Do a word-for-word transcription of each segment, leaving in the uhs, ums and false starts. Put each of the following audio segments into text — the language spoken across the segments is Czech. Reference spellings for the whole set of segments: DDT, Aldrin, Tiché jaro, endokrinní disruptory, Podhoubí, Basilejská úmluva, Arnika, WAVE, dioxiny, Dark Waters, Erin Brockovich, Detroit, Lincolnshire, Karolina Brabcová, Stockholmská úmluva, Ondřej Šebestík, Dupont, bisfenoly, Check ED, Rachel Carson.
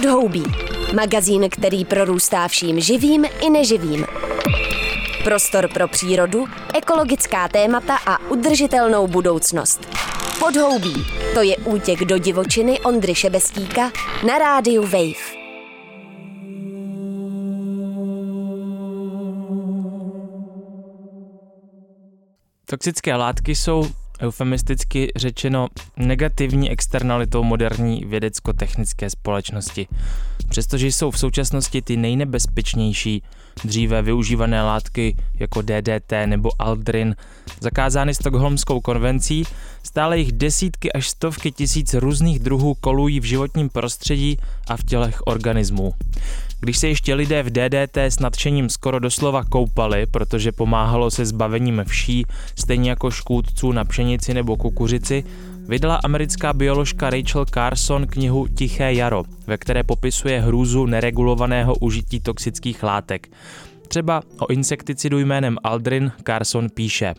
Podhoubí. Magazín, který prorůstá vším živým i neživým. Prostor pro přírodu, ekologická témata a udržitelnou budoucnost. Podhoubí. To je útěk do divočiny Ondry Šebestíka na rádiu WAVE. Toxické látky jsou eufemisticky řečeno negativní externalitou moderní vědecko-technické společnosti. Přestože jsou v současnosti ty nejnebezpečnější, dříve využívané látky jako D D T nebo Aldrin, zakázány Stockholmskou konvencí, stále jich desítky až stovky tisíc různých druhů kolují v životním prostředí a v tělech organismů. Když se ještě lidé v D D T s nadšením skoro doslova koupali, protože pomáhalo se zbavením vší, stejně jako škůdců na pšenici nebo kukuřici, vydala americká bioložka Rachel Carson knihu Tiché jaro, ve které popisuje hrůzu neregulovaného užití toxických látek. Třeba o insekticidu jménem Aldrin Carson píše: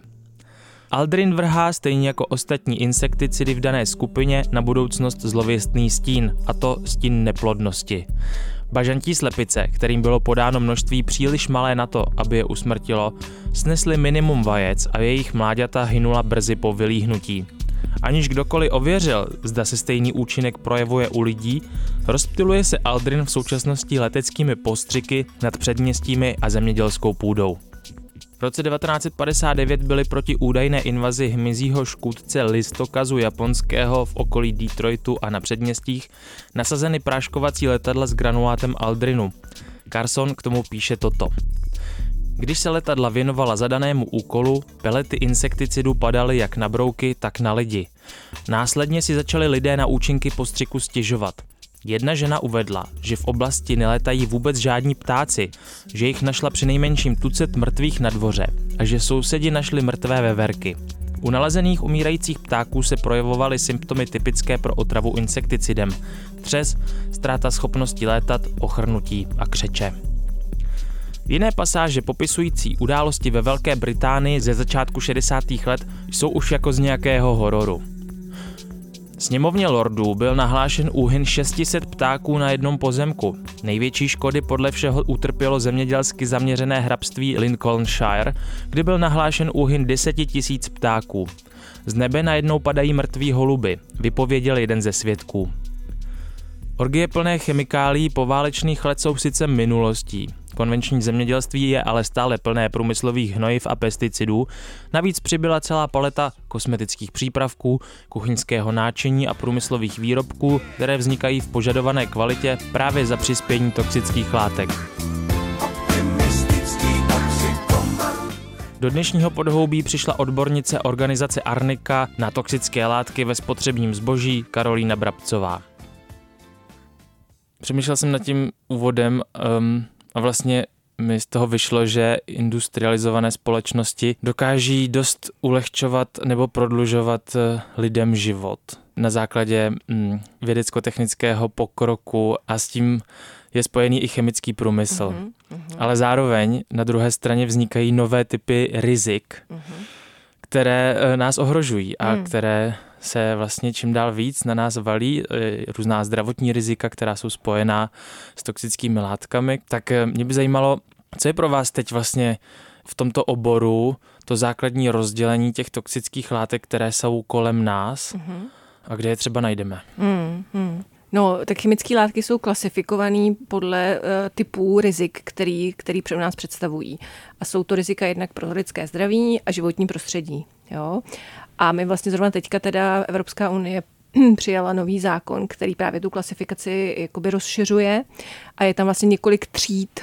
Aldrin vrhá stejně jako ostatní insekticidy v dané skupině na budoucnost zlověstný stín, a to stín neplodnosti. Bažantí slepice, kterým bylo podáno množství příliš malé na to, aby je usmrtilo, snesly minimum vajec a jejich mláďata hynula brzy po vylíhnutí. Aniž kdokoliv ověřil, zda se stejný účinek projevuje u lidí, rozptyluje se Aldrin v současnosti leteckými postřiky nad předměstími a zemědělskou půdou. V roce devatenáct padesát devět byly proti údajné invazi hmyzího škůdce listokazu japonského v okolí Detroitu a na předměstích nasazeny práškovací letadla s granulátem Aldrinu. Carson k tomu píše toto: Když se letadla věnovala zadanému úkolu, pelety insekticidu padaly jak na brouky, tak na lidi. Následně si začali lidé na účinky postřiku stěžovat. Jedna žena uvedla, že v oblasti neletají vůbec žádní ptáci, že jich našla přinejmenším tucet mrtvých na dvoře a že sousedi našli mrtvé veverky. U nalezených umírajících ptáků se projevovaly symptomy typické pro otravu insekticidem: třes, ztráta schopnosti létat, ochrnutí a křeče. Jiné pasáže popisující události ve Velké Británii ze začátku šedesátých let jsou už jako z nějakého hororu. Sněmovně lordů byl nahlášen úhyn šest set ptáků na jednom pozemku. Největší škody podle všeho utrpělo zemědělsky zaměřené hrabství Lincolnshire, kde byl nahlášen úhyn deset tisíc ptáků. Z nebe najednou padají mrtví holuby, vypověděl jeden ze svědků. Orgie plné chemikálií poválečných let jsou sice minulostí. Konvenční zemědělství je ale stále plné průmyslových hnojiv a pesticidů, navíc přibyla celá paleta kosmetických přípravků, kuchyňského náčiní a průmyslových výrobků, které vznikají v požadované kvalitě právě za přispění toxických látek. Do dnešního Podhoubí přišla odbornice organizace Arnika na toxické látky ve spotřebním zboží Karolina Brabcová. Přemýšlel jsem nad tím úvodem, um, a vlastně mi z toho vyšlo, že industrializované společnosti dokáží dost ulehčovat nebo prodlužovat lidem život na základě vědecko-technického pokroku, a s tím je spojený i chemický průmysl. Uh-huh, uh-huh. Ale zároveň na druhé straně vznikají nové typy rizik, uh-huh. které nás ohrožují a uh-huh. které se vlastně čím dál víc na nás valí, různá zdravotní rizika, která jsou spojená s toxickými látkami. Tak mě by zajímalo, co je pro vás teď vlastně v tomto oboru to základní rozdělení těch toxických látek, které jsou kolem nás, mm-hmm. a kde je třeba najdeme? Mm-hmm. No, tak chemické látky jsou klasifikované podle uh, typů rizik, který, který pro nás představují. A jsou to rizika jednak pro lidské zdraví a životní prostředí. Jo? A my vlastně zrovna teďka teda Evropská unie přijala nový zákon, který právě tu klasifikaci jakoby rozšiřuje, a je tam vlastně několik tříd,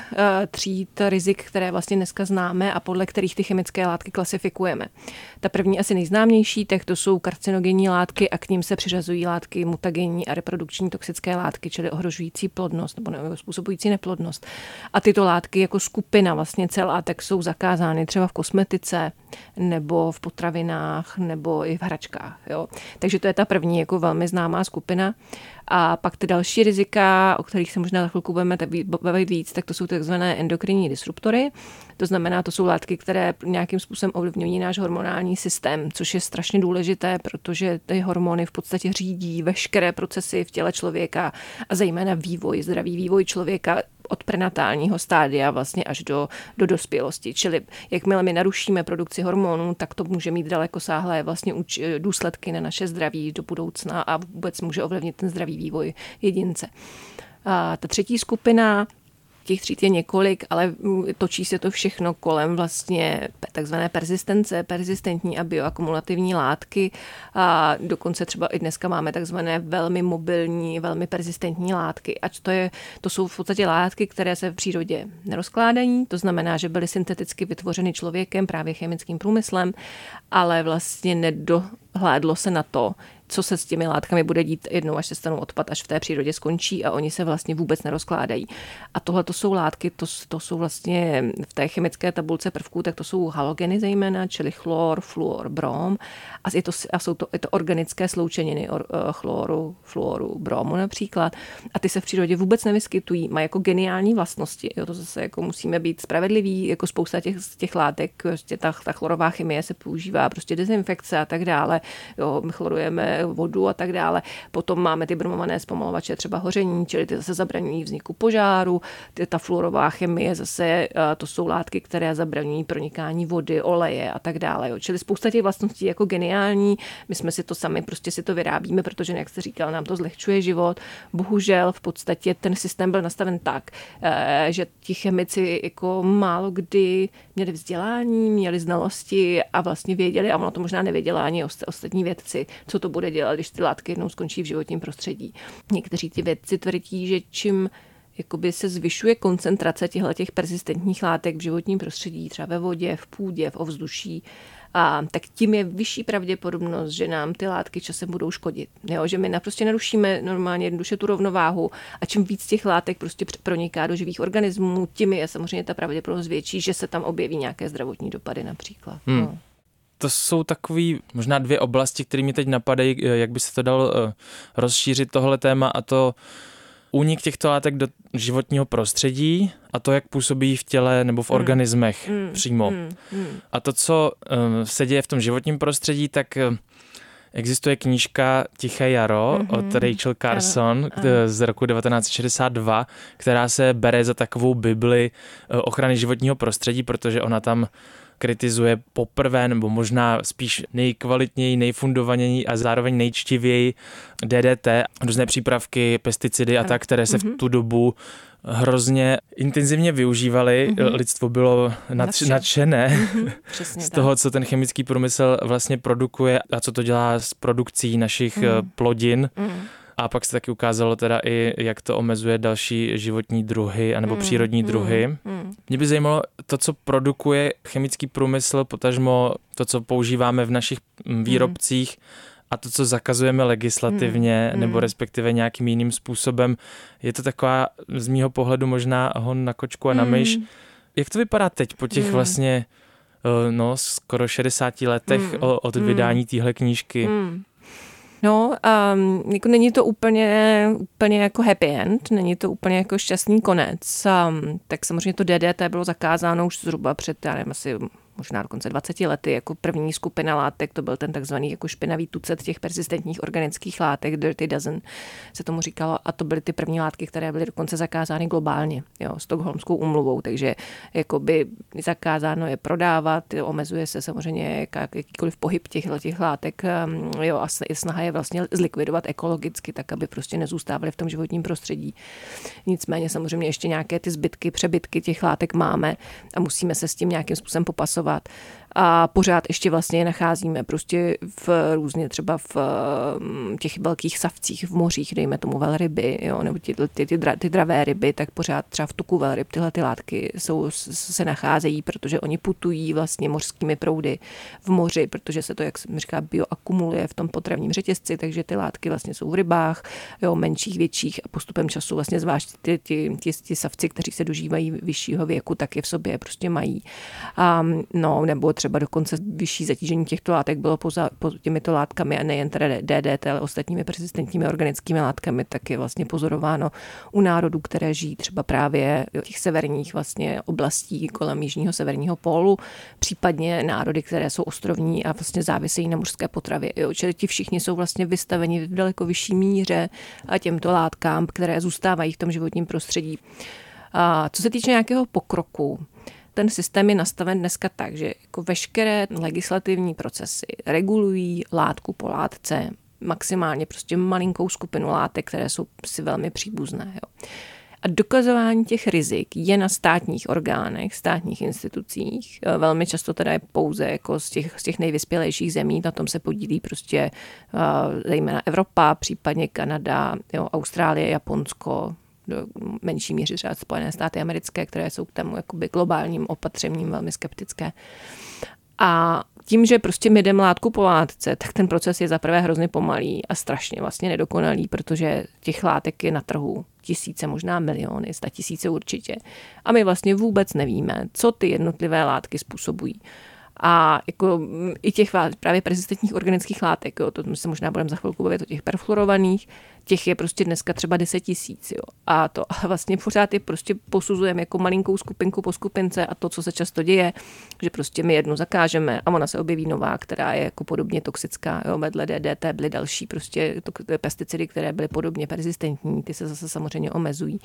tříd rizik, které vlastně dneska známe a podle kterých ty chemické látky klasifikujeme. Ta první, asi nejznámější, tak to jsou karcinogenní látky a k nim se přiřazují látky mutagenní a reprodukční toxické látky, čili ohrožující plodnost nebo, nebo způsobující neplodnost. A tyto látky jako skupina vlastně celá tak jsou zakázány třeba v kosmetice nebo v potravinách nebo i v hračkách. Jo? Takže to je ta první jako velmi známá skupina. A pak ty další rizika, o kterých se možná za chvilku budeme bavit víc, tak to jsou takzvané endokrinní disruptory. To znamená, to jsou látky, které nějakým způsobem ovlivňují náš hormonální systém, což je strašně důležité, protože ty hormony v podstatě řídí veškeré procesy v těle člověka a zejména vývoj, zdravý vývoj člověka od prenatálního stádia vlastně až do, do dospělosti. Čili jakmile my narušíme produkci hormonů, tak to může mít dalekosáhlé vlastně důsledky na naše zdraví do budoucna a vůbec může ovlivnit ten zdravý vývoj jedince. A ta třetí skupina, těch tříd je několik, ale točí se to všechno kolem vlastně takzvané persistence, persistentní a bioakumulativní látky. A dokonce třeba i dneska máme takzvané velmi mobilní, velmi persistentní látky. Ať to, je, to jsou v podstatě látky, které se v přírodě nerozkládají, to znamená, že byly synteticky vytvořeny člověkem, právě chemickým průmyslem, ale vlastně nedohlídlo se na to, co se s těmi látkami bude dít jednou, až se stanou odpad, až v té přírodě skončí a oni se vlastně vůbec nerozkládají. A tohle to jsou látky, to, to jsou vlastně v té chemické tabulce prvků, tak to jsou halogeny zejména, čili chlor, fluor, brom a, je to, a jsou to, je to organické sloučeniny or, chloru, fluoru, bromu například. A ty se v přírodě vůbec nevyskytují, mají jako geniální vlastnosti. Jo, to zase jako musíme být spravedliví, jako spousta těch, těch látek, prostě ta, ta chlorová chemie se používá, prostě dezinfekce a tak dále. Jo, my chlorujeme vodu a tak dále. Potom máme ty bromované zpomalovače, třeba hoření, čili ty zase zabraňují vzniku požáru. Ty, ta fluorová chemie zase, to jsou látky, které zabraňují pronikání vody, oleje a tak dále. Jo. Čili spousta těch vlastností jako geniální. My jsme si to sami prostě si to vyrábíme, protože, jak jste říkal, nám to zlehčuje život. Bohužel v podstatě ten systém byl nastaven tak, že ti chemici jako málo kdy měli vzdělání, měli znalosti a vlastně věděli, a ono to možná nevěděla ani ostatní vědci, co to bude dělat, když ty látky jednou skončí v životním prostředí. Někteří ti vědci tvrdí, že čím jakoby se zvyšuje koncentrace těchto persistentních látek v životním prostředí, třeba ve vodě, v půdě, v ovzduší, a tak tím je vyšší pravděpodobnost, že nám ty látky časem budou škodit. Jo? Že my naprosto narušíme normálně jednoduše tu rovnováhu a čím víc těch látek prostě proniká do živých organismů, tím je samozřejmě ta pravděpodobnost větší, že se tam objeví nějaké zdravotní dopady například. Hmm. No. To jsou takový možná dvě oblasti, které mi teď napadají, jak by se to dal rozšířit tohle téma, a to únik těchto látek do životního prostředí a to, jak působí v těle nebo v mm. organismech mm. přímo. Mm. Mm. A to, co se děje v tom životním prostředí, tak existuje knížka Tiché jaro mm-hmm. od Rachel Carson ano, ano. z roku devatenáct set šedesát dva, která se bere za takovou bibli ochrany životního prostředí, protože ona tam kritizuje poprvé, nebo možná spíš nejkvalitněji, nejfundovaněji a zároveň nejčtivěji D D T, různé přípravky, pesticidy a tak, které se v tu dobu hrozně intenzivně využívaly. Mm-hmm. Lidstvo bylo nadš- nadšené mm-hmm. z toho, co ten chemický průmysl vlastně produkuje a co to dělá s produkcí našich mm. plodin. Mm. A pak se taky ukázalo teda i, jak to omezuje další životní druhy anebo mm, přírodní mm, druhy. Mm. Mě by zajímalo to, co produkuje chemický průmysl, potažmo to, co používáme v našich výrobcích a to, co zakazujeme legislativně mm, nebo respektive nějakým jiným způsobem. Je to taková z mýho pohledu možná hon na kočku a na myš. Mm. Jak to vypadá teď po těch mm. vlastně no, skoro šedesáti letech mm, od mm, vydání téhle knížky? Mm. No, um, jako není to úplně, úplně jako happy end, není to úplně jako šťastný konec. Um, tak samozřejmě to D D T bylo zakázáno už zhruba před, já nevím, asi možná dokonce dvaceti lety, jako první skupina látek, to byl ten takzvaný jako špinavý tucet těch persistentních organických látek, dirty dozen se tomu říkalo, a to byly ty první látky, které byly dokonce zakázány globálně, jo, Stockholmskou úmluvou, takže jakoby zakázáno je prodávat, omezuje se samozřejmě jakýkoliv pohyb těchto těch látek, jo, a snaha je vlastně zlikvidovat ekologicky, tak aby prostě nezůstávaly v tom životním prostředí. Nicméně samozřejmě ještě nějaké ty zbytky, přebytky těch látek máme a musíme se s tím nějakým způsobem popasovat. A pořád ještě vlastně je nacházíme prostě v různě třeba v těch velkých savcích v mořích, dejme tomu velryby, jo, nebo ty, ty, ty, dra, ty dravé ryby, tak pořád třeba v tuku velryb tyhle ty látky jsou, se nacházejí, protože oni putují vlastně mořskými proudy v moři, protože se to, jak jsem říká, bioakumuluje v tom potravním řetězci, takže ty látky vlastně jsou v rybách, jo, menších, větších a postupem času vlastně zvlášť ty, ty, ty, ty savci, kteří se dožívají vyššího věku, tak je v sobě prostě mají. Um, No, nebo třeba dokonce vyšší zatížení těchto látek bylo poza, po těmito látkami a nejen tedy D D T, ale ostatními persistentními organickými látkami, tak je vlastně pozorováno u národů, které žijí třeba právě v těch severních vlastně oblastí kolem jižního severního pólu, případně národy, které jsou ostrovní a vlastně závisejí na mořské potravě. Jo, čili ti všichni jsou vlastně vystaveni v daleko vyšší míře a těmto látkám, které zůstávají v tom životním prostředí. A co se týče nějakého pokroku, ten systém je nastaven dneska tak, že jako veškeré legislativní procesy regulují látku po látce, maximálně prostě malinkou skupinu látek, které jsou si velmi příbuzné. Jo. A dokazování těch rizik je na státních orgánech, státních institucích. Velmi často teda je pouze jako z těch, z těch nejvyspělejších zemí, na tom se podílí prostě uh, zejména Evropa, případně Kanada, jo, Austrálie, Japonsko, do menší míře třeba Spojené státy americké, které jsou k tomu jakoby globálním opatřením velmi skeptické. A tím, že prostě my jdeme látku po látce, tak ten proces je zaprvé hrozně pomalý a strašně vlastně nedokonalý, protože těch látek je na trhu tisíce, možná miliony, sta tisíce určitě. A my vlastně vůbec nevíme, co ty jednotlivé látky způsobují. A jako i těch právě persistentních organických látek, jo, to se možná budeme za chvilku bavit o těch perfluorovaných, těch je prostě dneska třeba deset tisíc. A to a vlastně pořád je prostě posuzujeme jako malinkou skupinku po skupince a to, co se často děje, že prostě my jednu zakážeme a ona se objeví nová, která je jako podobně toxická. Jo, vedle D D T byly další prostě to, pesticidy, které byly podobně persistentní, ty se zase samozřejmě omezují.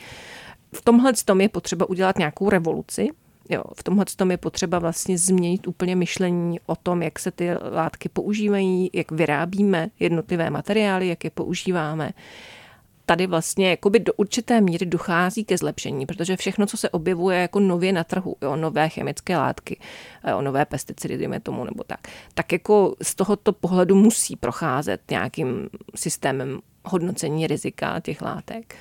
V tomhle tom je potřeba udělat nějakou revoluci. Jo, v tomhle tom je potřeba vlastně změnit úplně myšlení o tom, jak se ty látky používají, jak vyrábíme jednotlivé materiály, jak je používáme. Tady vlastně jakoby do určité míry dochází ke zlepšení, protože všechno, co se objevuje jako nově na trhu, jo, nové chemické látky, jo, nové pesticidy, dejme tomu, nebo tak, tak jako z tohoto pohledu musí procházet nějakým systémem hodnocení rizika těch látek.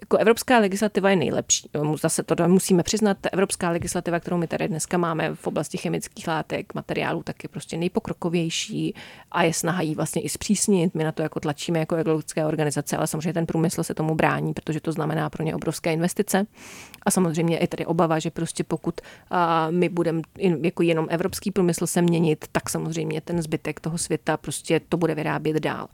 Jako evropská legislativa je nejlepší. Zase to musíme přiznat. Ta evropská legislativa, kterou my tady dneska máme v oblasti chemických látek, materiálů, tak je prostě nejpokrokovější a je snaha jí vlastně i zpřísnit. My na to jako tlačíme jako ekologické organizace, ale samozřejmě ten průmysl se tomu brání, protože to znamená pro ně obrovské investice. A samozřejmě je tady obava, že prostě pokud my budeme jako jenom evropský průmysl se měnit, tak samozřejmě ten zbytek toho světa prostě to bude vyrábět dál.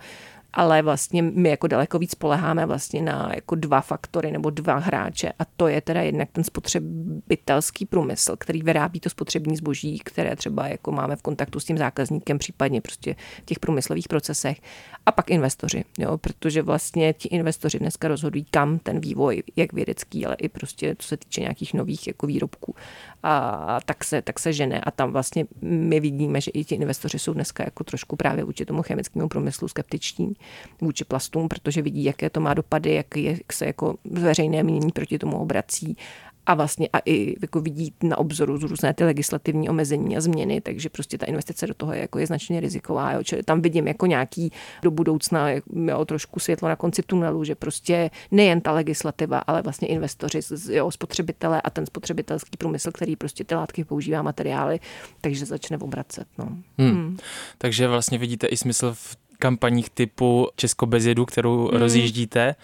Ale vlastně my jako daleko víc spoléháme vlastně na jako dva faktory nebo dva hráče a to je teda jednak ten spotřebitelský průmysl, který vyrábí to spotřební zboží, které třeba jako máme v kontaktu s tím zákazníkem, případně prostě v těch průmyslových procesech a pak investoři, jo, protože vlastně ti investoři dneska rozhodují, kam ten vývoj, jak vědecký, ale i prostě co se týče nějakých nových jako výrobků a tak se, tak se žene a tam vlastně my vidíme, že i ti investoři jsou dneska jako trošku právě vůči tomu chemickému průmyslu skeptiční. Vůči plastům, protože vidí, jaké to má dopady, jak, je, jak se jako veřejné mínění proti tomu obrací a vlastně a i jako vidí na obzoru z různé ty legislativní omezení a změny, takže prostě ta investice do toho je, jako je značně riziková. Jo. Čili tam vidím jako nějaký do budoucna jo, trošku světlo na konci tunelu, že prostě nejen ta legislativa, ale vlastně investoři, jo, spotřebitelé a ten spotřebitelský průmysl, který prostě ty látky používá materiály, takže začne obracet. No. Hmm. Hmm. Takže vlastně vidíte i smysl v kampaních typu Česko bez jedů, kterou hmm. rozjíždíte,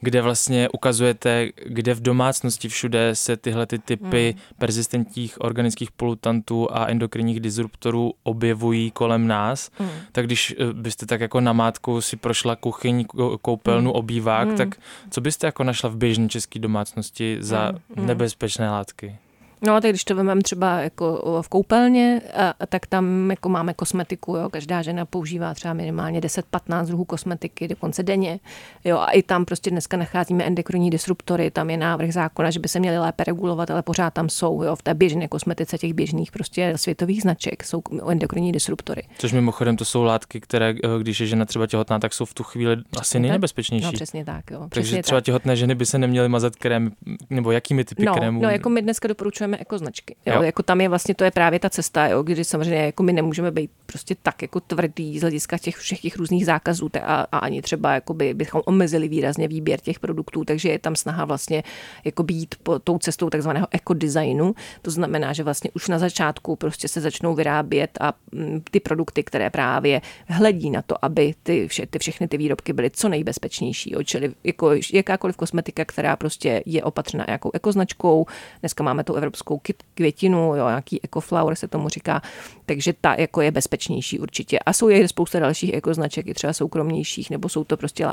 kde vlastně ukazujete, kde v domácnosti všude se tyhle ty typy hmm. persistentních organických polutantů a endokrinních disruptorů objevují kolem nás. Hmm. Tak když byste tak jako namátkou si prošla kuchyň, koupelnu, hmm. obývák, hmm. tak co byste jako našla v běžné české domácnosti za hmm. nebezpečné látky? No a teď, když to vezmeme třeba jako v koupelně, a, tak tam jako máme kosmetiku, jo, každá žena používá třeba minimálně deset patnáct druhů kosmetiky dokonce denně, jo, a i tam prostě dneska nacházíme endokrinní disruptory, tam je návrh zákona, že by se měly lépe regulovat, ale pořád tam jsou, jo, v té běžné kosmetice těch běžných prostě světových značek jsou endokrinní disruptory. Což mimochodem to jsou látky, které, když je žena třeba těhotná, tak jsou v tu chvíli přesně asi nejnebezpečnější. No přesně tak, jo. Přesně takže třeba tak. Těhotné ženy by se neměly mazat krém, nebo jakými typy no, krémů? No, jako my dneska doporučujeme jako značky. Jo? Jo. Jako tam je vlastně, to je právě ta cesta, jo? Když samozřejmě jako my nemůžeme být prostě tak jako tvrdý z hlediska těch všech těch různých zákazů a, a ani třeba jakoby, bychom omezili výrazně výběr těch produktů, takže je tam snaha vlastně jako být po tou cestou takzvaného ekodesignu. To znamená, že vlastně už na začátku prostě se začnou vyrábět a m, ty produkty, které právě hledí na to, aby ty, vše, ty všechny ty výrobky byly co nejbezpečnější. Jo? Čili jako jakákoliv kosmetika, která prostě je opatřena nějakou ekoznačkou. Dneska máme tu evropskou evropskou květinu, jo, nějaký ekoflower se tomu říká, takže ta jako je bezpečnější určitě. A jsou je spousta dalších ekoznaček, i třeba soukromnějších, nebo jsou to prostě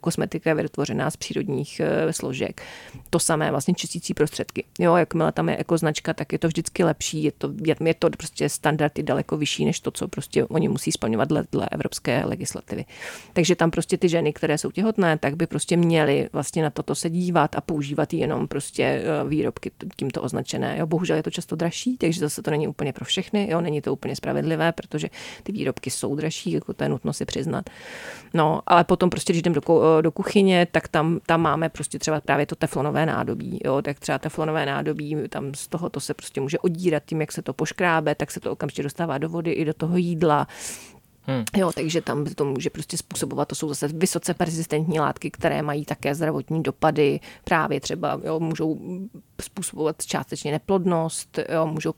kosmetika vytvořená z přírodních složek. To samé vlastně čistící prostředky. Jo, jakmile tam je ekoznačka, tak je to vždycky lepší, je to, je to prostě standardy daleko vyšší, než to, co prostě oni musí splňovat dle, dle evropské legislativy. Takže tam prostě ty ženy, které jsou těhotné, tak by prostě měly vlastně na toto se dívat a používat jenom prostě výrobky tímto označené. Jo, bohužel je to často dražší, takže zase to není úplně pro všechny, jo, není to úplně spravedlivé, protože ty výrobky jsou dražší, jako to je nutno si přiznat. No, ale potom prostě, když jdem do, do kuchyně, tak tam, tam máme prostě třeba právě to teflonové nádobí, jo, tak třeba teflonové nádobí, tam z toho to se prostě může odírat tím, jak se to poškrábe, tak se to okamžitě dostává do vody i do toho jídla. Hmm. Jo, takže tam to může prostě způsobovat, to jsou zase vysoce persistentní látky, které mají také zdravotní dopady, právě třeba jo, můžou způsobovat částečně neplodnost, jo, můžou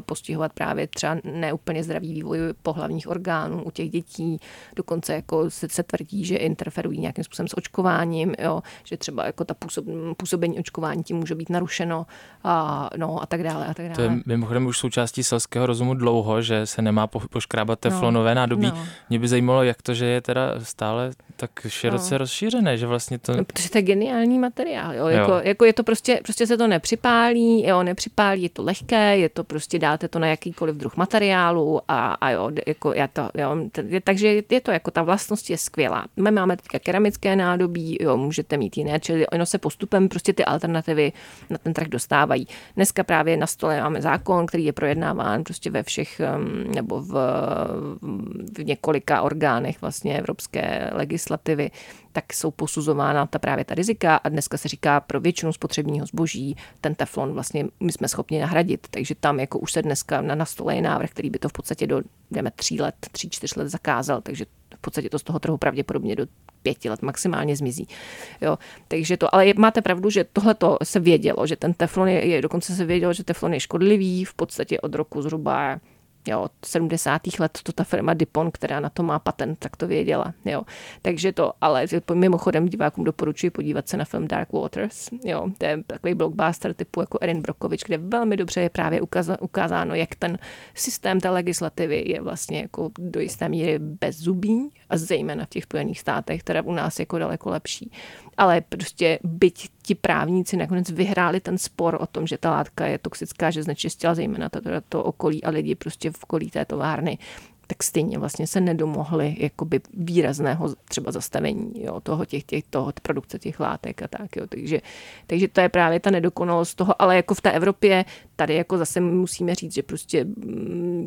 postihovat právě třeba neúplně zdravý vývoj pohlavních orgánů u těch dětí, dokonce jako se, se tvrdí, že interferují nějakým způsobem s očkováním, jo, že třeba jako ta působ, působení očkování tím může být narušeno a, no, a tak dále a tak dále. To je mimochodem už součástí selského rozumu dlouho, že se nemá po, poškrábat teflonové no. Dobí. No. Mě by zajímalo, jak to, že je teda stále tak široce no. rozšířené, že vlastně to... No, protože to je geniální materiál, jo? Jako, jo. jako je to prostě, prostě se to nepřipálí, jo, nepřipálí, je to lehké, je to prostě, dáte to na jakýkoliv druh materiálu a, a jo, jako já to, jo, t- takže je to jako, ta vlastnost je skvělá. My máme teďka keramické nádobí, jo, můžete mít jiné, čili ono se postupem prostě ty alternativy na ten trh dostávají. Dneska právě na stole máme zákon, který je projednáván prostě ve všech, nebo v, v několika orgánech vlastně evropské legislativy, tak jsou posuzována ta právě ta rizika a dneska se říká pro většinu spotřebního zboží ten teflon vlastně my jsme schopni nahradit, takže tam jako už se dneska na stole je návrh, který by to v podstatě do jdeme tří let, tří, čtyř let zakázal, takže v podstatě to z toho trhu pravděpodobně do pěti let maximálně zmizí. Jo, takže to, ale je, máte pravdu, že tohle to se vědělo, že ten teflon je, je, dokonce se vědělo, že teflon je škodlivý v podstatě od roku zhruba jo, od sedmdesátých let to ta firma Dupont, která na to má patent, tak to věděla. Jo. Takže to, ale mimochodem divákům doporučuji podívat se na film Dark Waters. Jo. To je takový blockbuster typu jako Erin Brockovich, kde velmi dobře je právě ukázáno, jak ten systém té legislativy je vlastně jako do jisté míry bezzubý a zejména v těch Spojených státech, teda u nás jako daleko lepší. Ale prostě byť ti právníci nakonec vyhráli ten spor o tom, že ta látka je toxická, že znečistila zejména to, to okolí a lidi prostě v okolí té továrny, tak stejně vlastně se nedomohli jakoby výrazného třeba zastavení jo, toho těch, těch, toho produkce těch látek a tak. Jo. Takže, takže to je právě ta nedokonalost toho, ale jako v té Evropě tady jako zase musíme říct, že prostě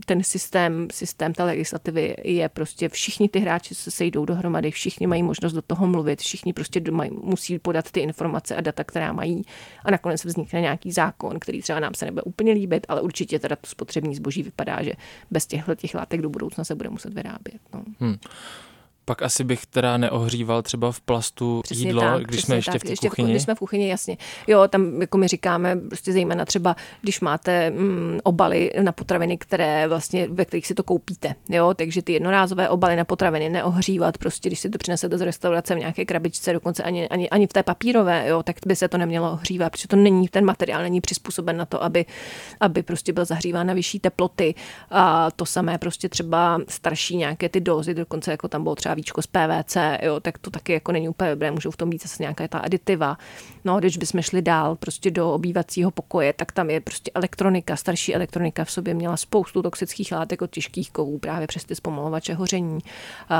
ten systém, systém té legislativy je prostě všichni ty hráči se sejdou dohromady, všichni mají možnost do toho mluvit, všichni prostě mají, musí podat ty informace a data, která mají a nakonec vznikne nějaký zákon, který třeba nám se nebude úplně líbit, ale určitě teda to spotřební zboží vypadá, že bez těchto těch látek do budoucna se bude muset vyrábět. No. Hmm. Pak asi bych teda neohříval třeba v plastu přesně jídlo, tak, když jsme ještě tak, v té kuchyni. Když jsme v kuchyni, jasně. Jo, tam jako my říkáme, prostě zejména třeba, když máte mm, obaly na potraviny, které vlastně, ve kterých si to koupíte. Jo, takže ty jednorázové obaly na potraviny neohřívat, prostě když si to přinesete z restaurace v nějaké krabičce, dokonce ani, ani, ani v té papírové, jo, tak by se to nemělo ohřívat, protože to není, ten materiál není přizpůsoben na to, aby, aby prostě byl zahříván na vyšší teploty. A to samé prostě třeba starší nějaké ty dózy, dokonce jako tam bylo třeba víčko z P V C, jo, tak to taky jako není úplně dobré, můžou v tom být zase nějaká ta aditiva. No, když bychom šli dál prostě do obývacího pokoje, tak tam je prostě elektronika, starší elektronika v sobě měla spoustu toxických látek od těžkých kovů, právě přes ty zpomalovače hoření,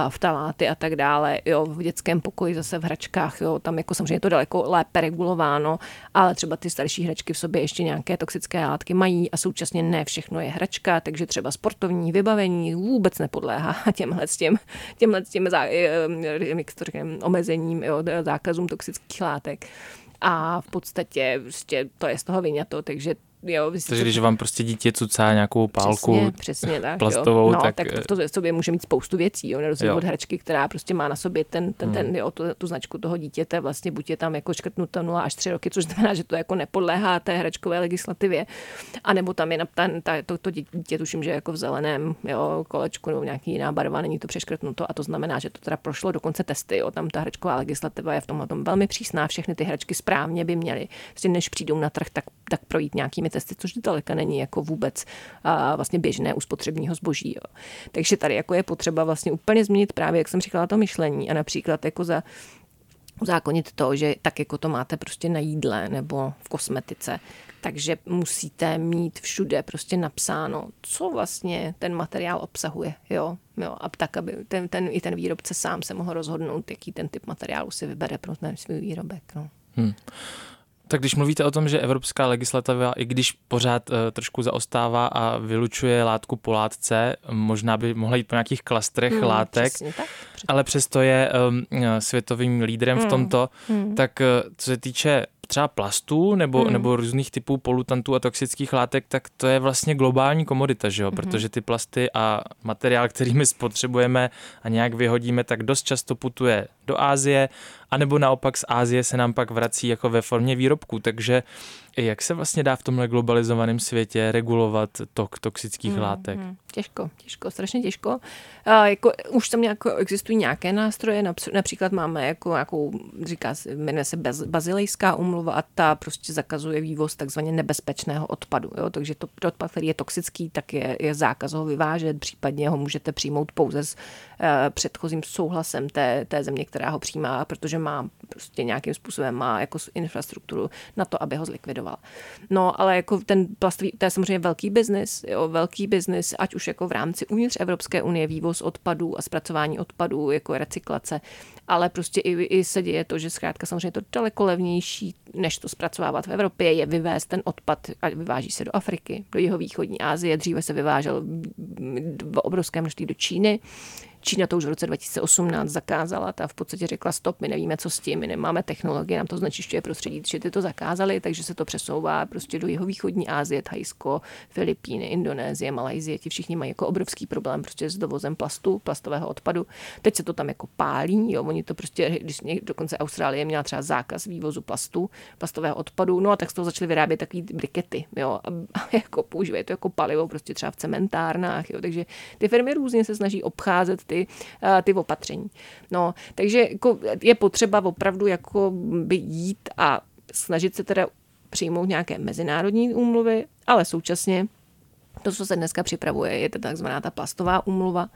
vtaláty a tak dále. Jo, v dětském pokoji zase v hračkách, jo, tam jako samozřejmě to daleko lépe regulováno, ale třeba ty starší hračky v sobě ještě nějaké toxické látky mají a současně ne všechno je hračka, takže třeba sportovní vybavení vůbec nepodléhá těmhle s těm, těmhle s těm Zá, říkám, omezením, jo, zákazům toxických látek. A v podstatě prostě to je z toho vyňato, takže jo, takže když vám prostě dítě cucá nějakou pálku přesně, přesně, tak, plastovou, no, tak... tak to v sobě může mít spoustu věcí, jo, na rozdíl od hračky, která prostě má na sobě ten, ten, hmm. ten jo, tu, tu značku toho dítěte, vlastně buď je tam jako škrtnuto nula až tři roky, což znamená, že to jako nepodléhá té hračkové legislativě, anebo tam je na, ta, ta, to, to dítě, tuším, že jako v zeleném jo, kolečku nebo nějaký jiná barva, není to přeškrtnuto a to znamená, že to teda prošlo dokonce testy, jo, tam ta hračková legislativa je v tomhle tom velmi přísná, všechny ty hračky správně by měly, prostě než přijdou na trh, tak, tak projít nějakými testy, což daleka není jako vůbec a, vlastně běžné u spotřebního zboží. Jo. Takže tady jako je potřeba vlastně úplně změnit právě, jak jsem říkala, to myšlení a například jako za uzákonit to, že tak jako to máte prostě na jídle nebo v kosmetice, takže musíte mít všude prostě napsáno, co vlastně ten materiál obsahuje, jo, jo a tak, aby ten, ten, i ten výrobce sám se mohl rozhodnout, jaký ten typ materiálu si vybere pro ten svůj výrobek, no. Hmm. Tak když mluvíte o tom, že evropská legislativa, i když pořád uh, trošku zaostává a vylučuje látku po látce, možná by mohla jít po nějakých klastrech mm, látek, přesně, tak, přesně. ale přesto je um, světovým lídrem mm. v tomto, mm. tak uh, co se týče třeba plastů nebo, mm. nebo různých typů polutantů a toxických látek, tak to je vlastně globální komodita, že jo? Protože ty plasty a materiál, který my spotřebujeme a nějak vyhodíme, tak dost často putuje do Asie, anebo naopak z Asie se nám pak vrací jako ve formě výrobků. Takže jak se vlastně dá v tomhle globalizovaném světě regulovat tok toxických mm, látek? Mm. Těžko, těžko, strašně těžko. A jako, už tam nějak, existují nějaké nástroje, například máme jako nějakou, říká se, jmenuje se Basilejská úmluva a ta prostě zakazuje vývoz takzvaně nebezpečného odpadu. Jo? Takže to, to odpad, který je toxický, tak je, je zákaz ho vyvážet, případně ho můžete přijmout pouze s uh, předchozím souhlasem té, té země, která ho přijímá, protože má prostě nějakým způsobem má jako infrastrukturu na to, aby ho zlikvidoval. No, ale jako ten plastový, to je samozřejmě velký biznis, jo, velký biznis, ať už jako v rámci uvnitř Evropské unie vývoz odpadů a zpracování odpadů, jako recyklace, ale prostě i, i se děje to, že zkrátka samozřejmě to daleko levnější, než to zpracovávat v Evropě, je vyvést ten odpad a vyváží se do Afriky, do jihovýchodní Asie, dříve se vyvážel v obrovském množství do Číny. Čína to už v roce dva tisíce osmnáct zakázala, ta v podstatě řekla stop, my nevíme, co s tím, my nemáme technologie, nám to znečišťuje prostředí, že ty to zakázali, takže se to přesouvá prostě do jihovýchodní Asie, Thajsko, Filipíny, Indonésie, Malajsie, ti všichni mají jako obrovský problém prostě s dovozem plastu, plastového odpadu. Teď se to tam jako pálí, jo, oni to prostě, když dokonce Austrálie měla třeba zákaz vývozu plastu, plastového odpadu, no a tak z toho začali vyrábět takový brikety, jo, a jako používají to jako palivo prostě třeba v cementárnách, jo, takže ty firmy různě se snaží obcházet Ty, ty opatření. No, takže jako je potřeba opravdu jako by jít a snažit se teda přijmout nějaké mezinárodní úmluvy, ale současně to, co se dneska připravuje, je ta takzvaná ta plastová úmluva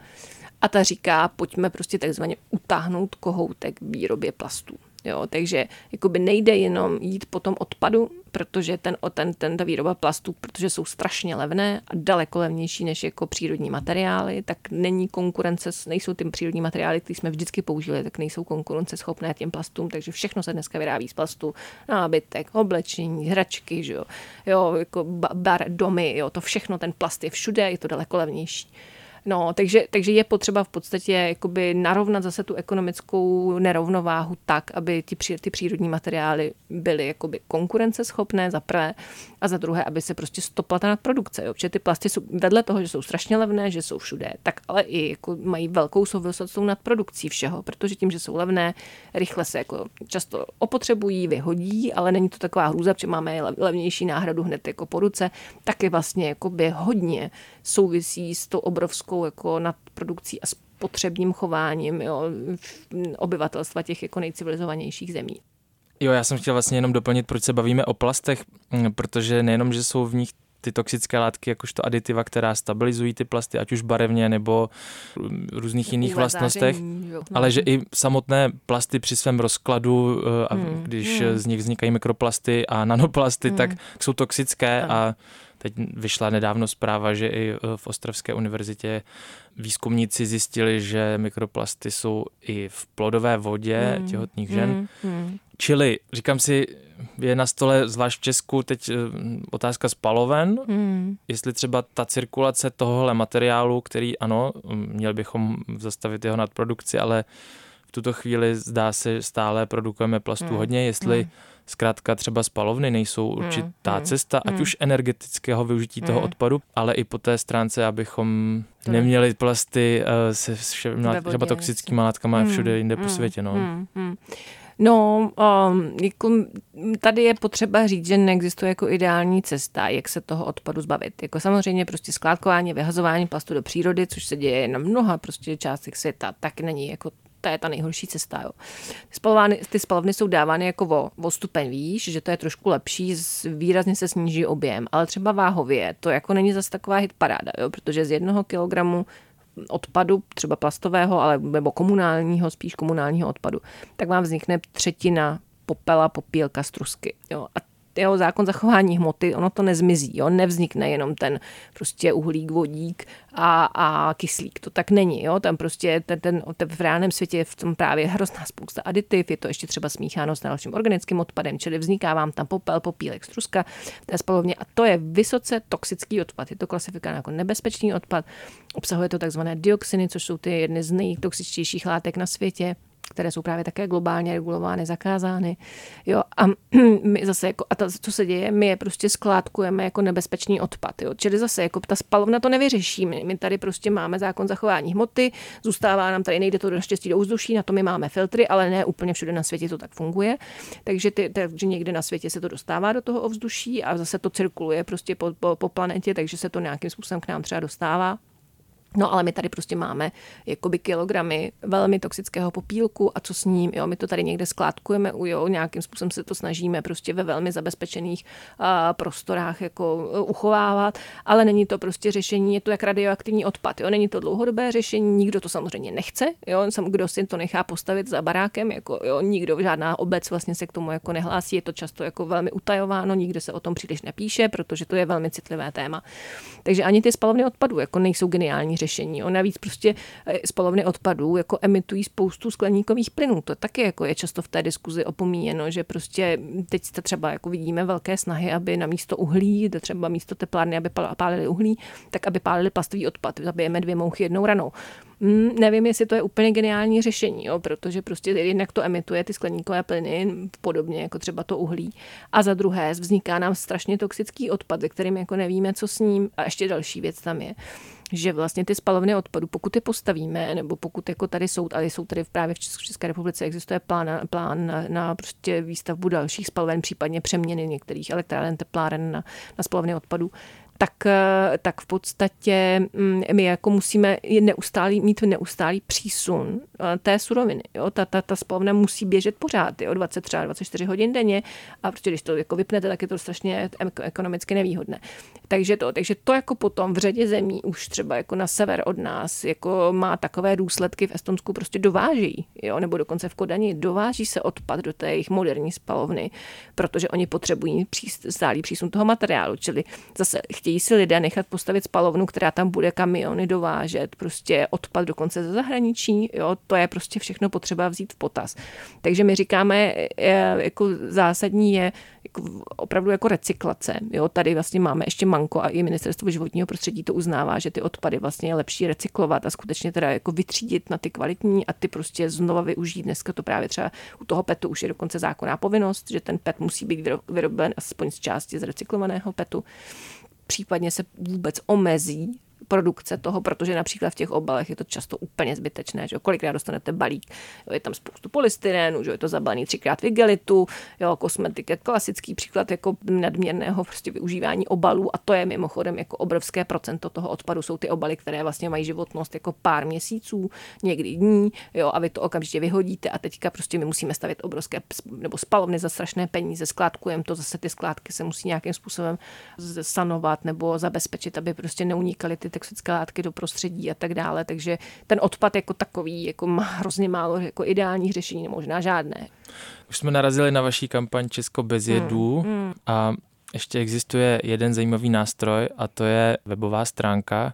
a ta říká, pojďme prostě takzvaně utáhnout kohoutek výrobě plastů. Jo, takže jakoby nejde jenom jít po tom odpadu, protože ten, ten, ten, ta výroba plastů, protože jsou strašně levné a daleko levnější než jako přírodní materiály, tak není konkurence, nejsou ty přírodní materiály, které jsme vždycky použili, tak nejsou konkurenceschopné těm plastům, takže všechno se dneska vyrábí z plastu, nábytek, oblečení, hračky, že jo, jo jako bar, domy, jo, to všechno, ten plast je všude, je to daleko levnější. No, takže, takže je potřeba v podstatě jakoby narovnat zase tu ekonomickou nerovnováhu tak, aby ty, pří, ty přírodní materiály byly jakoby konkurenceschopné za prvé a za druhé, aby se prostě stopla ta nadprodukce. Jo. Protože ty plasty jsou vedle toho, že jsou strašně levné, že jsou všude, tak ale i jako mají velkou souvislost s tou nadprodukcí všeho, protože tím, že jsou levné, rychle se jako často opotřebují, vyhodí, ale není to taková hrůza, protože máme levnější náhradu hned jako po ruce, taky vlastně jakoby hodně souvisí s tou obrovskou jako nadprodukcí a spotřebním chováním, jo, obyvatelstva těch jako nejcivilizovanějších zemí. Jo, já jsem chtěl vlastně jenom doplnit, proč se bavíme o plastech, protože nejenom, že jsou v nich ty toxické látky, jakožto aditiva, která stabilizují ty plasty, ať už barevně nebo různých jiných Uvazáření, vlastnostech, jo. ale že i samotné plasty při svém rozkladu, a hmm. když hmm. z nich vznikají mikroplasty a nanoplasty, hmm. tak jsou toxické hmm. a teď vyšla nedávno zpráva, že i v Ostravské univerzitě výzkumníci zjistili, že mikroplasty jsou i v plodové vodě mm, těhotných mm, žen. Mm. Čili, říkám si, je na stole, zvlášť v Česku, teď otázka spaloven, mm. jestli třeba ta cirkulace tohohle materiálu, který ano, měl bychom zastavit jeho nadprodukci, ale v tuto chvíli zdá se, stále produkujeme plastů mm. hodně, jestli mm. zkrátka třeba spalovny nejsou určitá mm, cesta, mm, ať už energetického využití mm. toho odpadu, ale i po té stránce, abychom to neměli plasty uh, se všema třeba toxickými látkami mm, všude jinde mm, po světě. No, mm, mm. no um, jako, tady je potřeba říct, že neexistuje jako ideální cesta, jak se toho odpadu zbavit. Jako samozřejmě prostě skládkování, vyhazování plastu do přírody, což se děje na mnoha prostě částech světa, tak není jako ta je ta nejhorší cesta. Jo. Spalovny, ty spalovny jsou dávány jako o, o stupeň výš, že to je trošku lepší, výrazně se sníží objem, ale třeba váhově to jako není zase taková hitparáda, jo, protože z jednoho kilogramu odpadu, třeba plastového, ale nebo komunálního, spíš komunálního odpadu, tak vám vznikne třetina popela, popílka, strusky. Jo. A jeho zákon zachování hmoty, ono to nezmizí, jo? Nevznikne jenom ten prostě uhlík, vodík a, a kyslík, to tak není, jo? Tam prostě ten, ten, ten v reálném světě je v tom právě hrozná spousta aditiv, je to ještě třeba smícháno s dalším organickým odpadem, čili vzniká vám tam popel, popílek, struska v té spalovně a to je vysoce toxický odpad, je to klasifikovaný jako nebezpečný odpad, obsahuje to takzvané dioxiny, což jsou ty jedny z nejtoxičtějších látek na světě, které jsou právě také globálně regulovány, zakázány. Jo, a my zase, jako, a to, co se děje, my je prostě skládkujeme jako nebezpečný odpad. Jo. Čili zase, jako ta spalovna to nevyřeší. My, my tady prostě máme zákon zachování hmoty, zůstává nám tady, nejde to naštěstí do ovzduší, na to my máme filtry, ale ne úplně všude na světě to tak funguje. Takže, ty, takže někde na světě se to dostává do toho ovzduší a zase to cirkuluje prostě po, po, po planetě, takže se to nějakým způsobem k nám třeba dostává. No ale my tady prostě máme jakoby kilogramy velmi toxického popílku a co s ním, jo, my to tady někde skládkujeme, jo, nějakým způsobem se to snažíme prostě ve velmi zabezpečených uh, prostorách jako uh, uchovávat, ale není to prostě řešení, je to jak radioaktivní odpad, jo, není to dlouhodobé řešení, nikdo to samozřejmě nechce, jo, sam, kdo si to nechá postavit za barákem, jako jo, nikdo, žádná obec vlastně se k tomu jako nehlásí, je to často jako velmi utajováno, nikde se o tom příliš nepíše, protože to je velmi citlivé téma. Takže ani ty spalovny odpadů jako nejsou geniální řešení. Ona víc prostě spalovny odpadů jako emitují spoustu skleníkových plynů. To taky jako je často v té diskuzi opomíjeno, že prostě teď třeba jako vidíme velké snahy, aby na místo uhlí, třeba místo teplárny, aby pálili uhlí, tak aby pálili plastový odpad. Zabijeme dvě mouchy jednou ranou. Mm, nevím, jestli to je úplně geniální řešení, jo, protože prostě jednak to emituje ty skleníkové plyny, podobně jako třeba to uhlí. A za druhé vzniká nám strašně toxický odpad, ze kterým jako nevíme, co s ním. A ještě další věc tam je, že vlastně ty spalovny odpadu, pokud je postavíme, nebo pokud jako tady jsou, ale jsou tady právě v České republice, existuje plán na, plán na, na prostě výstavbu dalších spaloven, případně přeměny některých elektráren, tepláren na, na spalovny odpadu, tak, tak v podstatě my jako musíme neustálý, mít neustálý přísun té suroviny. Jo? Ta, ta, ta spalovna musí běžet pořád, jo? dvacet tři, dvacet čtyři hodin denně a protože když to jako vypnete, tak je to strašně ekonomicky nevýhodné. Takže to, takže to jako potom v řadě zemí už třeba jako na sever od nás jako má takové důsledky, v Estonsku prostě dováží, jo? Nebo dokonce v Kodani dováží se odpad do té jejich moderní spalovny, protože oni potřebují stálý přísun toho materiálu, čili zase chtějí si lidé nechat postavit spalovnu, která tam bude kamiony dovážet, prostě odpad dokonce ze zahraničí, jo, to je prostě všechno potřeba vzít v potaz. Takže my říkáme, jako zásadní je jako opravdu jako recyklace, jo, tady vlastně máme ještě manko a i Ministerstvo životního prostředí to uznává, že ty odpady vlastně je lepší recyklovat a skutečně teda jako vytřídit na ty kvalitní a ty prostě znova využít. Dneska to právě třeba u toho petu už je dokonce zákonná povinnost, že ten pet musí být vyroben aspoň z části z recyklovaného petu. Případně se vůbec omezí produkce toho, protože například v těch obalech je to často úplně zbytečné, že jo, kolikrát dostanete balík, jo, je tam spoustu polystyrenu, že jo, je to zabalený třikrát v igelitu, jo, kosmetika je klasický příklad jako nadměrného prostě využívání obalů a to je mimochodem jako obrovské procento toho odpadu, jsou ty obaly, které vlastně mají životnost jako pár měsíců, někdy dní, jo, a vy to okamžitě vyhodíte a teďka prostě my musíme stavět obrovské nebo spalovny za strašné peníze, skládkujeme to, zase ty skládky se musí nějakým způsobem sanovat nebo zabezpečit, aby prostě neunikaly ty toxické látky do prostředí a tak dále, takže ten odpad jako takový jako má hrozně málo jako ideálních řešení, nebo možná žádné. Už jsme narazili na vaší kampaň Česko bez jedů hmm, hmm. a ještě existuje jeden zajímavý nástroj a to je webová stránka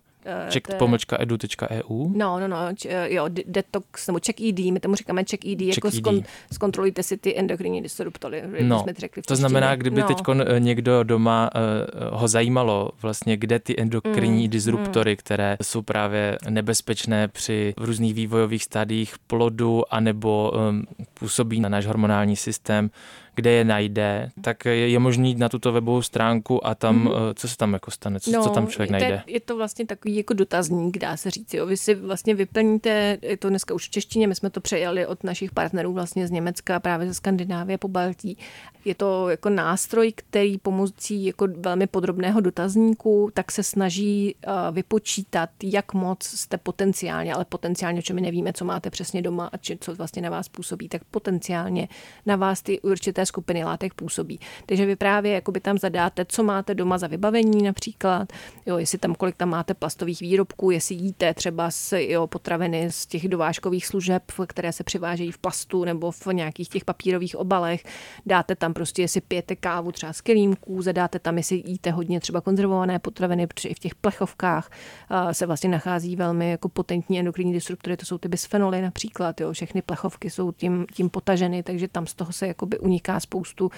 check pomozka tečka e d u. No, no, no, jo, detox, nebo check E D, my tomu říkáme check E D, check jako skon, zkontrolujte si ty endokrinní disruptory, no, jsme řekli. To znamená, kdyby no. teď někdo doma uh, ho zajímalo vlastně, kde ty endokrinní mm, disruptory, mm. které jsou právě nebezpečné při různých vývojových stádiích plodu anebo um, působí na náš hormonální systém, kde je najde, tak je, je možné jít na tuto webovou stránku a tam, mm-hmm. co se tam jako stane, co, no, co tam člověk najde? Je, je to vlastně takový jako dotazník, dá se říct. Jo. Vy si vlastně vyplníte, je to dneska už v češtině, my jsme to přejali od našich partnerů vlastně z Německa, právě ze Skandinávie po Baltí. Je to jako nástroj, který pomocí jako velmi podrobného dotazníku tak se snaží vypočítat, jak moc jste potenciálně, ale potenciálně, čo my nevíme, co máte přesně doma a či, co vlastně na vás působí, tak potenciálně na vás ty určité skupiny látek působí. Takže vy právě jakoby tam zadáte, co máte doma za vybavení například, jo, jestli tam kolik tam máte plastových výrobků, jestli jíte třeba z, jo, potraviny z těch dovážkových služeb, které se přivážejí v plastu nebo v nějakých těch papírových obalech, dáte tam prostě, jestli pijete kávu třeba z kelímků, zadáte tam, jestli jíte hodně třeba konzervované potraviny, protože i v těch plechovkách se vlastně nachází velmi jako potentní endokrinní disruptory, to jsou ty bisfenoly například, jo, všechny plechovky jsou tím, tím potaženy, takže tam z toho se jakoby uniká spoustu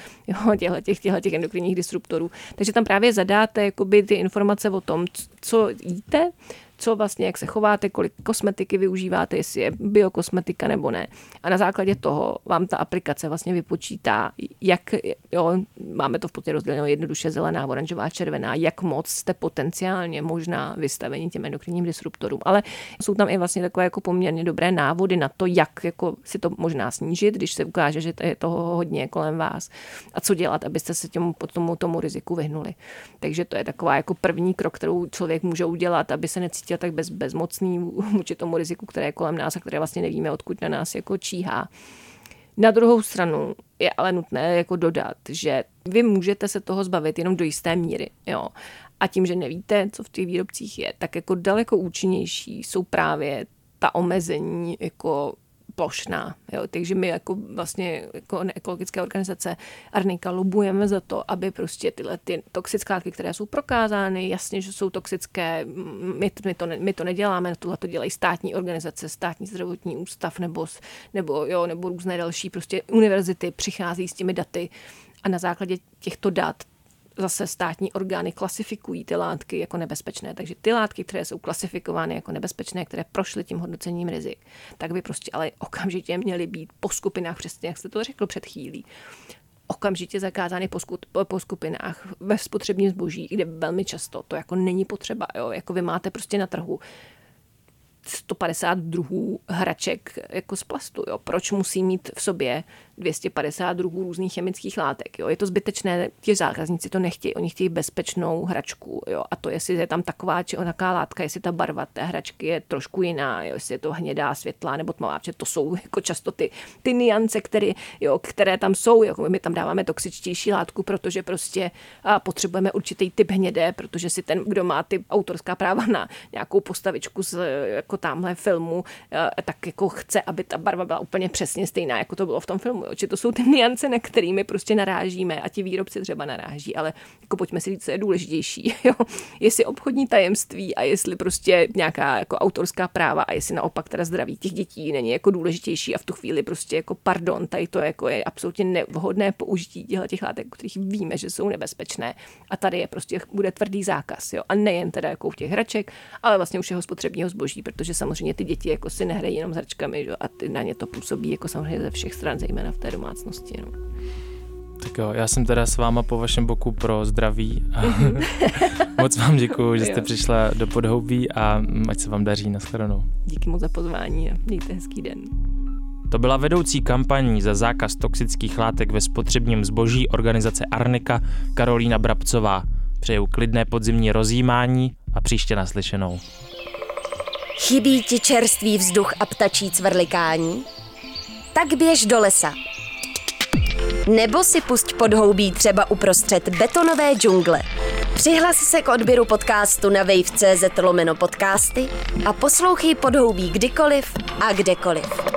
těch endokrinních disruptorů. Takže tam právě zadáte jakoby ty informace o tom, co jíte, co vlastně, jak se chováte, kolik kosmetiky využíváte, jestli je biokosmetika nebo ne. A na základě toho vám ta aplikace vlastně vypočítá, jak, jo, máme to v podstatě rozděleno jednoduše zelená, oranžová, červená, jak moc jste potenciálně možná vystaveni těm endokrinním disruptorům. Ale jsou tam i vlastně takové jako poměrně dobré návody na to, jak jako si to možná snížit, když se ukáže, že je toho hodně kolem vás a co dělat, abyste se těmu, tomu, tomu riziku vyhnuli. Takže to je taková jako první krok, kterou člověk může udělat, aby se necítil tak bez, bezmocný vůči tomu riziku, které je kolem nás a které vlastně nevíme, odkud na nás jako číhá. Na druhou stranu je ale nutné jako dodat, že vy můžete se toho zbavit jenom do jisté míry. Jo. A tím, že nevíte, co v těch výrobcích je, tak jako daleko účinnější jsou právě ta omezení jako plošná. Jo. Takže my jako vlastně jako ekologické organizace Arnika lobujeme za to, aby prostě tyhle ty toxické látky, které jsou prokázány, jasně, že jsou toxické, my, my, to, ne, my to neděláme, tohle to dělají státní organizace, státní zdravotní ústav nebo, nebo, jo, nebo různé další prostě univerzity přichází s těmi daty a na základě těchto dat zase státní orgány klasifikují ty látky jako nebezpečné. Takže ty látky, které jsou klasifikovány jako nebezpečné, které prošly tím hodnocením rizik, tak by prostě ale okamžitě měly být po skupinách, přesně jak jste to řekl před chvílí, okamžitě zakázány po, sku, po skupinách ve spotřebním zboží, kde velmi často to jako není potřeba. Jo? Jako vy máte prostě na trhu sto padesát druhů hraček jako z plastu. Jo? Proč musí mít v sobě dvě stě padesát druhů různých chemických látek? Jo? Je to zbytečné, ti zákazníci to nechtějí, oni chtějí bezpečnou hračku. Jo? A to, jestli je tam taková či onaká látka, jestli ta barva té hračky je trošku jiná, jo? Jestli je to hnědá, světlá nebo tmavá, protože to jsou jako často ty, ty niance, které, jo, které tam jsou. Jo? My tam dáváme toxičtější látku, protože prostě a, potřebujeme určitý typ hnědé, protože si ten, kdo má ty autorská práva na nějakou postavičku z jako tamhle filmu, tak jako chce, aby ta barva byla úplně přesně stejná, jako to bylo v tom filmu. Či to jsou ty nuance, na kterými prostě narážíme a ti výrobci třeba naráží, ale jako pojďme si říct, co je důležitější. Jo? Jestli obchodní tajemství a jestli prostě nějaká jako autorská práva a jestli naopak teda zdraví těch dětí není jako důležitější a v tu chvíli prostě jako pardon, tady to jako je absolutně nevhodné použití těch látek, kterých víme, že jsou nebezpečné a tady je prostě bude tvrdý zákaz. Jo? A nejen teda jako u těch hraček, ale vlastně u všeho spotřebního zboží, protože že samozřejmě ty děti jako si nehrají jenom s hračkami, jo, a ty na ně to působí jako samozřejmě ze všech stran, zejména v té domácnosti. No. Tak jo, já jsem teda s váma po vašem boku pro zdraví. Moc vám děkuju, že jste jo. přišla do Podhoubí a ať se vám daří, nashledanou. Díky moc za pozvání a mějte hezký den. To byla vedoucí kampaní za zákaz toxických látek ve spotřebním zboží organizace Arnika Karolina Brabcová. Přeju klidné podzimní rozjímání a příště naslyšenou. Chybí ti čerstvý vzduch a ptačí cvrlikání? Tak běž do lesa. Nebo si pusť Podhoubí třeba uprostřed betonové džungle. Přihlas se k odběru podcastu na wave tečka cz lomeno podcasty a poslouchej Podhoubí kdykoliv a kdekoliv.